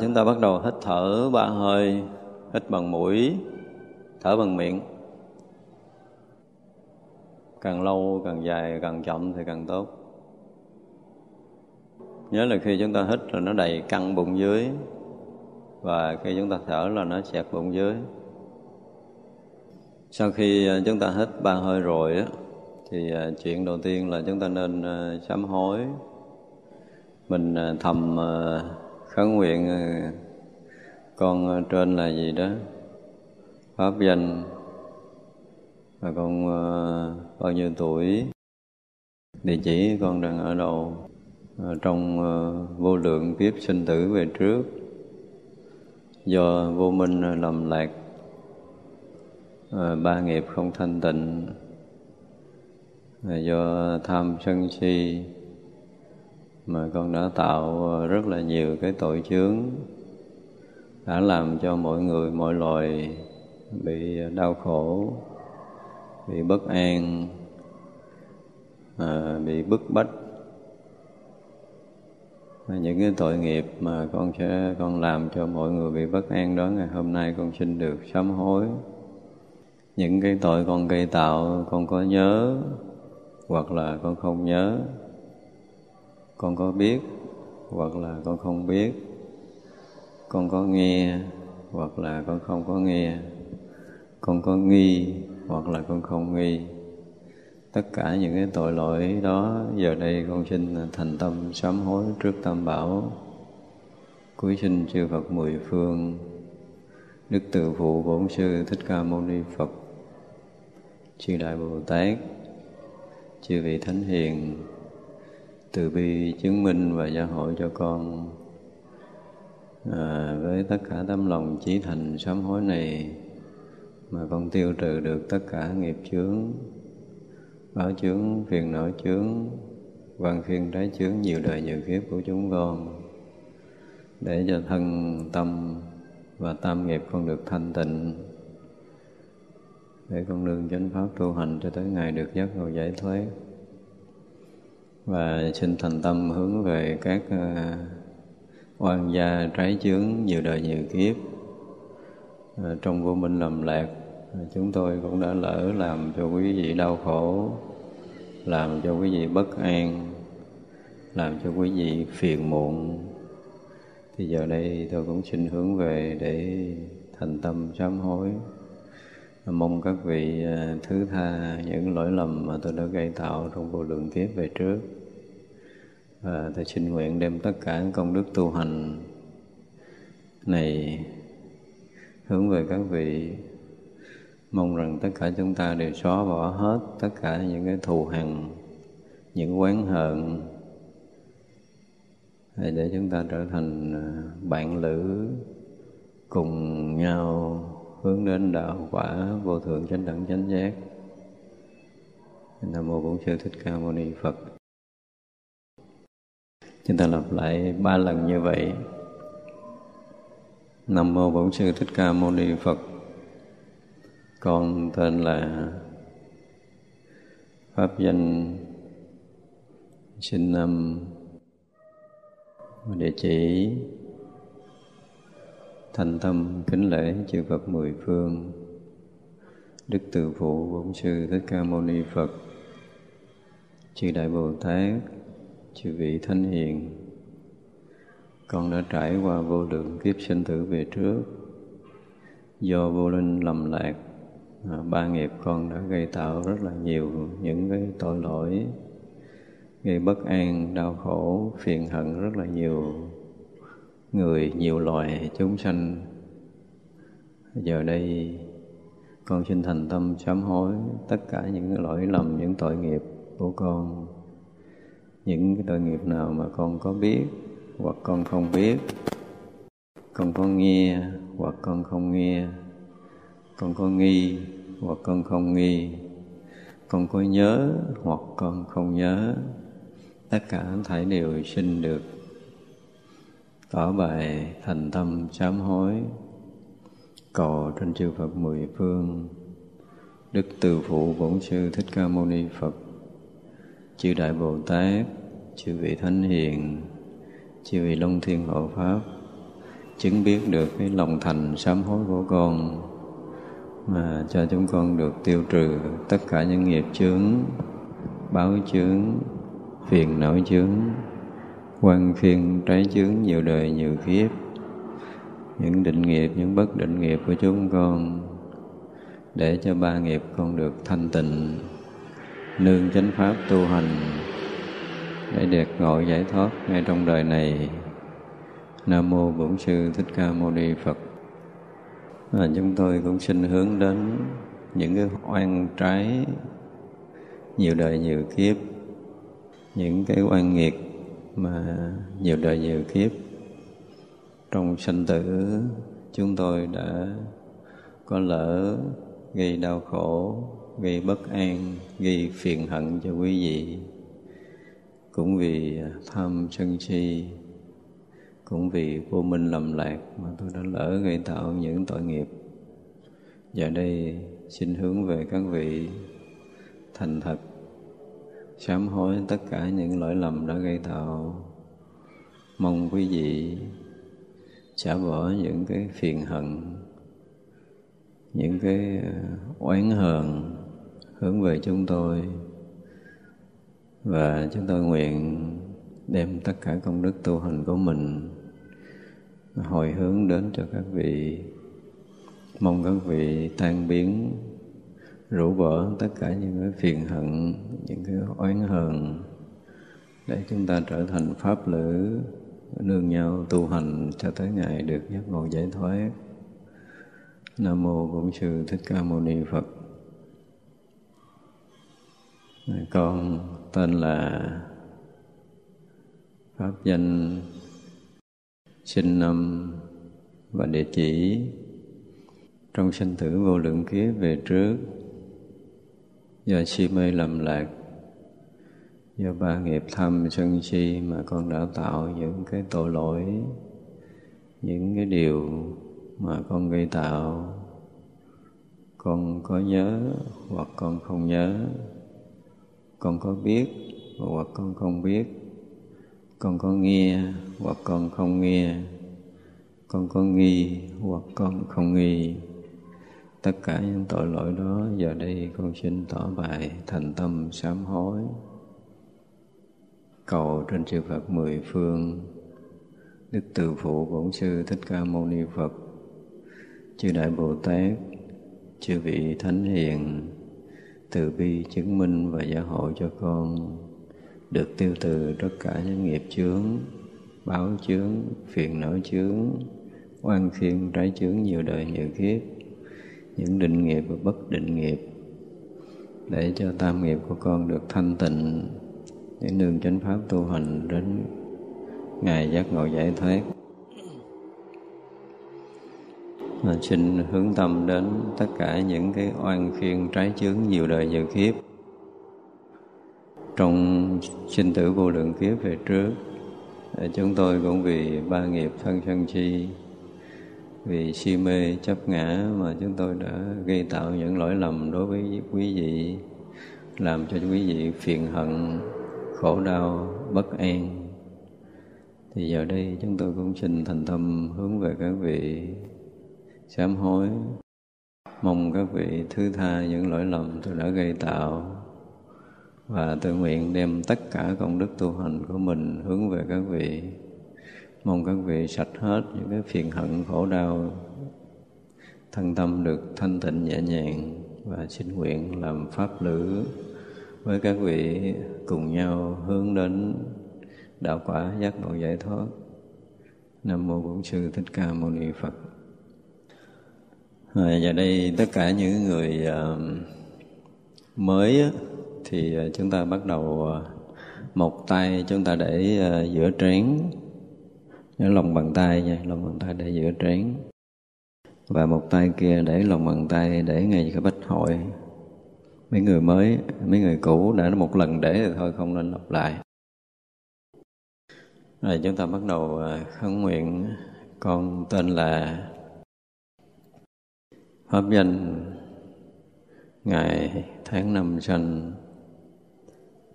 Chúng ta bắt đầu hít thở ba hơi, hít bằng mũi, thở bằng miệng. Càng lâu, càng dài, càng chậm thì càng tốt. Nhớ là khi chúng ta hít là nó đầy căng bụng dưới, và khi chúng ta thở là nó xẹp bụng dưới. Sau khi chúng ta hít ba hơi rồi á, thì chuyện đầu tiên là chúng ta nên sám hối. Mình thầm khấn nguyện con trên là gì đó, pháp danh, và con bao nhiêu tuổi, địa chỉ con đang ở đâu, trong vô lượng kiếp sinh tử về trước, do vô minh lầm lạc, ba nghiệp không thanh tịnh, do tham sân si mà con đã tạo rất là nhiều cái tội chướng, đã làm cho mọi người, mọi loài bị đau khổ, bị bất an, bị bức bách. Những cái tội nghiệp mà con làm cho mọi người bị bất an đó, ngày hôm nay con xin được sám hối. Những cái tội con gây tạo, con có nhớ hoặc là con không nhớ, con có biết hoặc là con không biết, con có nghe hoặc là con không có nghe, con có nghi hoặc là con không nghi. Tất cả những cái tội lỗi đó giờ đây con xin thành tâm sám hối trước Tam Bảo. Cúi xin chư Phật mười phương, Đức Từ Phụ Bổn Sư Thích Ca Mâu Ni Phật, chư Đại Bồ Tát, chư vị Thánh Hiền, từ bi chứng minh và gia hộ cho con. Với tất cả tấm lòng chí thành sám hối này mà con tiêu trừ được tất cả nghiệp chướng, báo chướng, phiền não chướng, quan khiên trái chướng nhiều đời nhiều kiếp của chúng con, để cho thân tâm và tam nghiệp con được thanh tịnh, để con đường chánh pháp tu hành cho tới ngày được giác ngộ giải thoát. Và xin thành tâm hướng về các oan gia trái chướng nhiều đời nhiều kiếp. Trong vô minh lầm lạc, chúng tôi cũng đã lỡ làm cho quý vị đau khổ, làm cho quý vị bất an, làm cho quý vị phiền muộn. Thì giờ đây tôi cũng xin hướng về để thành tâm sám hối. Mong các vị thứ tha những lỗi lầm mà tôi đã gây tạo trong vô lượng kiếp về trước. Và tôi xin nguyện đem tất cả công đức tu hành này hướng về các vị. Mong rằng tất cả chúng ta đều xóa bỏ hết tất cả những cái thù hằn, những oán hận, để chúng ta trở thành bạn lữ cùng nhau hướng đến đạo quả vô thượng chánh đẳng chánh giác. Nam Mô Bổn Sư Thích Ca Mâu Ni Phật. Chúng ta lặp lại 3 lần như vậy. Nam Mô Bổn Sư Thích Ca Mâu Ni Phật. Con tên là, pháp danh, sinh năm, địa chỉ, thành tâm kính lễ chư Phật mười phương, Đức Từ Phụ Bổn Sư Thích Ca Mâu Ni Phật, chư Đại Bồ Tát, chư vị Thánh Hiền. Con đã trải qua vô lượng kiếp sinh tử về trước, do vô linh lầm lạc, ba nghiệp con đã gây tạo rất là nhiều những cái tội lỗi, gây bất an, đau khổ, phiền hận rất là nhiều người, nhiều loài chúng sanh. Giờ đây con xin thành tâm sám hối tất cả những cái lỗi lầm, những tội nghiệp của con. Những cái tội nghiệp nào mà con có biết hoặc con không biết, con có nghe hoặc con không nghe, con có nghi hoặc con không nghi, con có nhớ hoặc con không nhớ, tất cả thảy đều xin được tỏ bài thành tâm sám hối, cầu trên chư Phật mười phương, Đức Từ Phụ Bổn Sư Thích Ca Mâu Ni Phật, chư Đại Bồ Tát, chư vị Thánh Hiền, chư vị Long Thiên Hộ Pháp, chứng biết được cái lòng thành sám hối của con, mà cho chúng con được tiêu trừ tất cả những nghiệp chướng, báo chướng, phiền não chướng, quan khiên trái chướng nhiều đời nhiều kiếp, những định nghiệp, những bất định nghiệp của chúng con, để cho ba nghiệp con được thanh tịnh, nương chánh pháp tu hành để được ngộ giải thoát ngay trong đời này. Nam mô Bổn Sư Thích Ca Mâu Ni Phật. Chúng tôi cũng xin hướng đến những cái oan trái nhiều đời nhiều kiếp, những cái oan nghiệt mà nhiều đời nhiều kiếp trong sanh tử chúng tôi đã có lỡ gây đau khổ, gây bất an, gây phiền hận cho quý vị, cũng vì tham sân si, cũng vì vô minh lầm lạc mà tôi đã lỡ gây tạo những tội nghiệp. Giờ đây xin hướng về các vị thành thật sám hối tất cả những lỗi lầm đã gây tạo, mong quý vị xả bỏ những cái phiền hận, những cái oán hờn hướng về chúng tôi, và chúng tôi nguyện đem tất cả công đức tu hành của mình hồi hướng đến cho các vị, mong các vị tan biến, rũ bỏ tất cả những cái phiền hận, những cái oán hờn, để chúng ta trở thành pháp lữ nương nhau tu hành cho tới ngày được giác ngộ giải thoát. Nam mô Bổn Sư Thích Ca Mâu Ni Phật. Con tên là pháp danh, sinh năm và địa chỉ. Trong sanh tử vô lượng kiếp về trước, do si mê lầm lạc, do ba nghiệp tham sân si mà con đã tạo những cái tội lỗi, những cái điều mà con gây tạo, con có nhớ hoặc con không nhớ, con có biết hoặc con không biết, con có nghe hoặc con không nghe, con có nghi hoặc con không nghi. Tất cả những tội lỗi đó giờ đây con xin tỏ bày thành tâm sám hối, cầu trên chư Phật mười phương, Đức Từ Phụ Bổn Sư Thích Ca Mâu Ni Phật, chư Đại Bồ Tát, chư vị Thánh Hiền, từ bi chứng minh và gia hộ cho con được tiêu từ tất cả những nghiệp chướng, báo chướng, phiền não chướng, oan khiên trái chướng nhiều đời nhiều kiếp, những định nghiệp và bất định nghiệp, để cho tam nghiệp của con được thanh tịnh, để nương chánh pháp tu hành đến ngày giác ngộ giải thoát. Xin hướng tâm đến tất cả những cái oan khiên trái chướng nhiều đời nhiều kiếp trong sinh tử vô lượng kiếp về trước. Chúng tôi cũng vì ba nghiệp thân sân si, vì si mê chấp ngã mà chúng tôi đã gây tạo những lỗi lầm đối với quý vị, làm cho quý vị phiền hận, khổ đau, bất an. Thì giờ đây chúng tôi cũng xin thành tâm hướng về các vị sám hối, mong các vị thứ tha những lỗi lầm tôi đã gây tạo, và tự nguyện đem tất cả công đức tu hành của mình hướng về các vị, mong các vị sạch hết những cái phiền hận khổ đau, thân tâm được thanh tịnh nhẹ nhàng, và xin nguyện làm pháp lữ với các vị cùng nhau hướng đến đạo quả giác ngộ giải thoát. Nam mô Bổn Sư Thích Ca Mâu Ni Phật. Và đây tất cả những người mới thì chúng ta bắt đầu một tay chúng ta để giữa trán, lòng bàn tay nha, lòng bàn tay để giữa trán, và một tay kia để lòng bàn tay để ngay cái bách hội. Mấy người mới, mấy người cũ đã một lần để thì thôi, không nên lặp lại. Rồi chúng ta bắt đầu khấn nguyện. Con tên là pháp danh, ngày tháng năm sanh,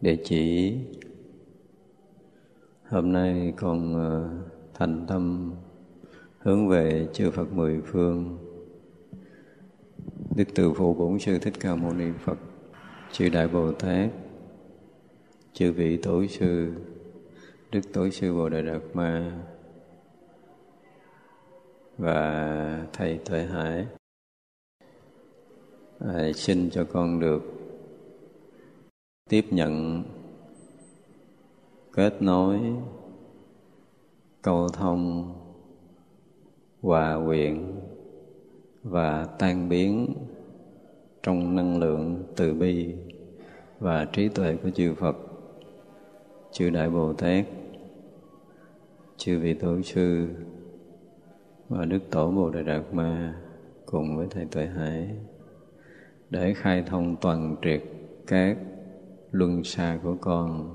địa chỉ. Hôm nay con thành tâm hướng về chư Phật mười phương, Đức Từ Phụ Bổn Sư Thích Ca Mâu Ni Phật, chư Đại Bồ Tát, chư vị Tổ sư, Đức Tổ sư Bồ Đề Đạt Ma và Thầy Tuệ Hải. Xin cho con được tiếp nhận, kết nối, cầu thông, hòa quyện và tan biến trong năng lượng từ bi và trí tuệ của chư Phật, chư Đại Bồ Tát, chư vị Tổ sư và Đức Tổ Bồ Đề Đạt Ma cùng với Thầy Tuệ Hải, để khai thông toàn triệt các luân xa của con,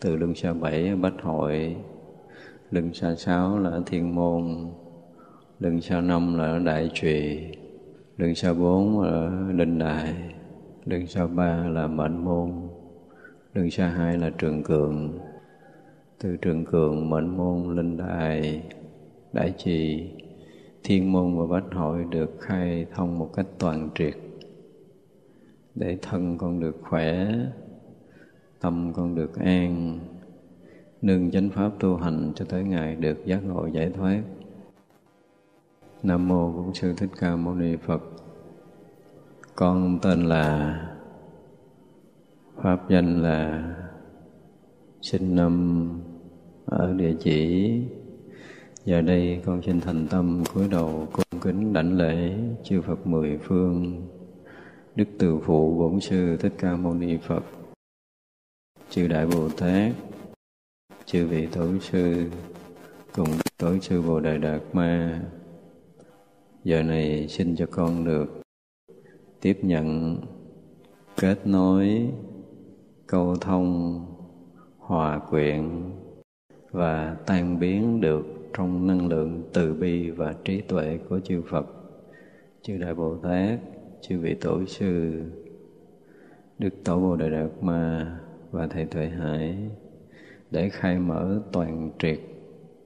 từ luân xa 7 Bách Hội, luân xa 6 là Thiên Môn, luân xa 5 là Đại Trì, luân xa 4 là Linh Đại, luân xa 3 là Mệnh Môn, luân xa 2 là Trường Cường, từ Trường Cường, Mệnh Môn, Linh Đại, Đại Trì, Thiên Môn và Bách Hội được khai thông một cách toàn triệt, để thân con được khỏe, tâm con được an, nương chánh pháp tu hành cho tới ngày được giác ngộ giải thoát. Nam Mô Bổn Sư Thích Ca Mâu Ni Phật. Con tên là, pháp danh là, sinh năm ở địa chỉ. Giờ đây con xin thành tâm cúi đầu cung kính đảnh lễ chư Phật mười phương, Đức Từ Phụ Bổn Sư Thích Ca Mâu Ni Phật, chư Đại Bồ Tát, chư vị Tổ sư cùng Tổ sư Bồ Đề Đạt Ma. Giờ này xin cho con được tiếp nhận, kết nối, câu thông, hòa quyện và tan biến được trong năng lượng từ bi và trí tuệ của chư Phật, chư Đại Bồ Tát, chư vị Tổ sư, Đức Tổ Bồ Đề Đạt Ma và Thầy Tuệ Hải, để khai mở toàn triệt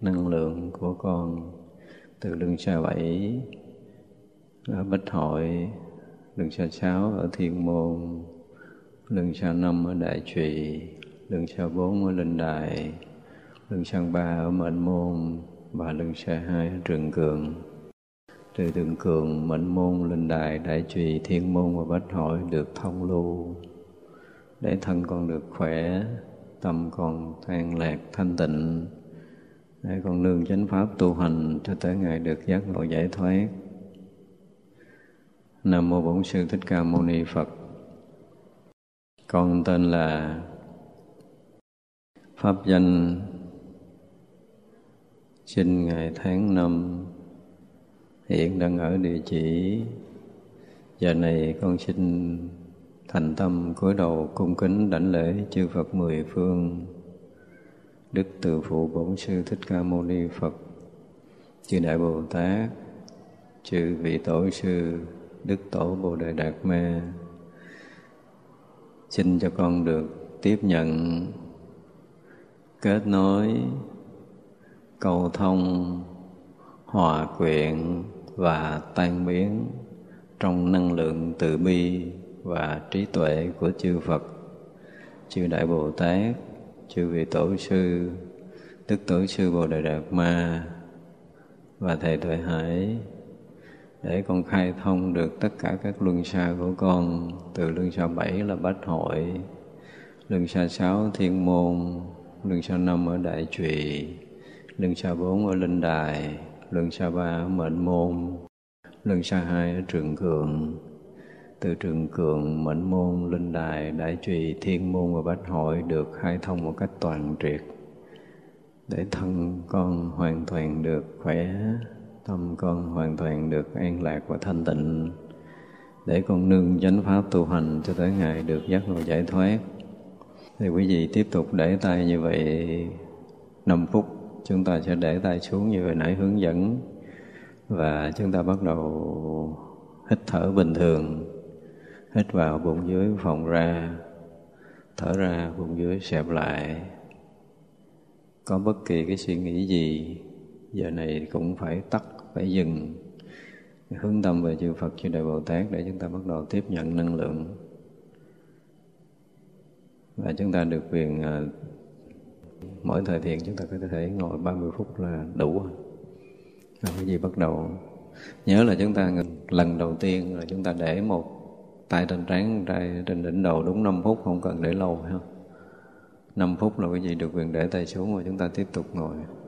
năng lượng của con, từ luân xa 7 ở Bách Hội, luân xa 6 ở Thiên Môn, luân xa 5 ở Đại Trì, luân xa 4 ở Linh Đại, luân xa 3 ở Mệnh Môn và luân xa 2 ở Trường Cường. Từ Trường Cường, Mệnh Môn, Linh Đại, Đại Trì, Thiên Môn và Bách Hội được thông lưu, để thân con được khỏe, tâm con an lạc, thanh tịnh, để con nương chánh pháp tu hành cho tới ngày được giác ngộ giải thoát. Nam Mô Bổn Sư Thích Ca Mâu Ni Phật. Con tên là, pháp danh, sinh ngày tháng năm, hiện đang ở địa chỉ. Giờ này con xin thành tâm cúi đầu cung kính đảnh lễ chư Phật mười phương, Đức Từ Phụ Bổn Sư Thích Ca Mâu Ni Phật, chư Đại Bồ Tát, chư vị Tổ sư, Đức Tổ Bồ Đề Đạt Ma. Xin cho con được tiếp nhận, kết nối, cầu thông, hòa quyện và tan biến trong năng lượng từ bi và trí tuệ của chư Phật, chư Đại Bồ Tát, chư vị Tổ sư, Đức Tổ sư Bồ Đề Đạt Ma và Thầy Tuệ Hải, để con khai thông được tất cả các luân xa của con, từ luân xa 7 là Bách Hội, luân xa 6 Thiên Môn, luân xa 5 ở Đại Trụy, luân xa 4 ở Linh Đài, luân xa 3 ở Mệnh Môn, luân xa 2 ở Trường Cường. Từ Trường Cường, Mệnh Môn, Linh Đài, Đại Trì, Thiên Môn và Bách Hội được khai thông một cách toàn triệt, để thân con hoàn toàn được khỏe, tâm con hoàn toàn được an lạc và thanh tịnh, để con nương chánh pháp tu hành cho tới ngày được giác ngộ giải thoát. Thì quý vị tiếp tục để tay như vậy 5 phút, chúng ta sẽ để tay xuống như hồi nãy hướng dẫn, và chúng ta bắt đầu hít thở bình thường. Hít vào bụng dưới phồng ra, thở ra bụng dưới xẹp lại. Có bất kỳ cái suy nghĩ gì giờ này cũng phải tắt, phải dừng, hướng tâm về chư Phật, chư Đại Bồ Tát để chúng ta bắt đầu tiếp nhận năng lượng. Và chúng ta được quyền mỗi thời thiền chúng ta có thể ngồi 30 phút là đủ rồi. Không có gì bắt đầu. Nhớ là chúng ta lần đầu tiên là chúng ta để một tay trên trán, tay trên đỉnh đầu đúng 5 phút, không cần để lâu phải không? 5 phút là quý vị được quyền để tay xuống và chúng ta tiếp tục ngồi.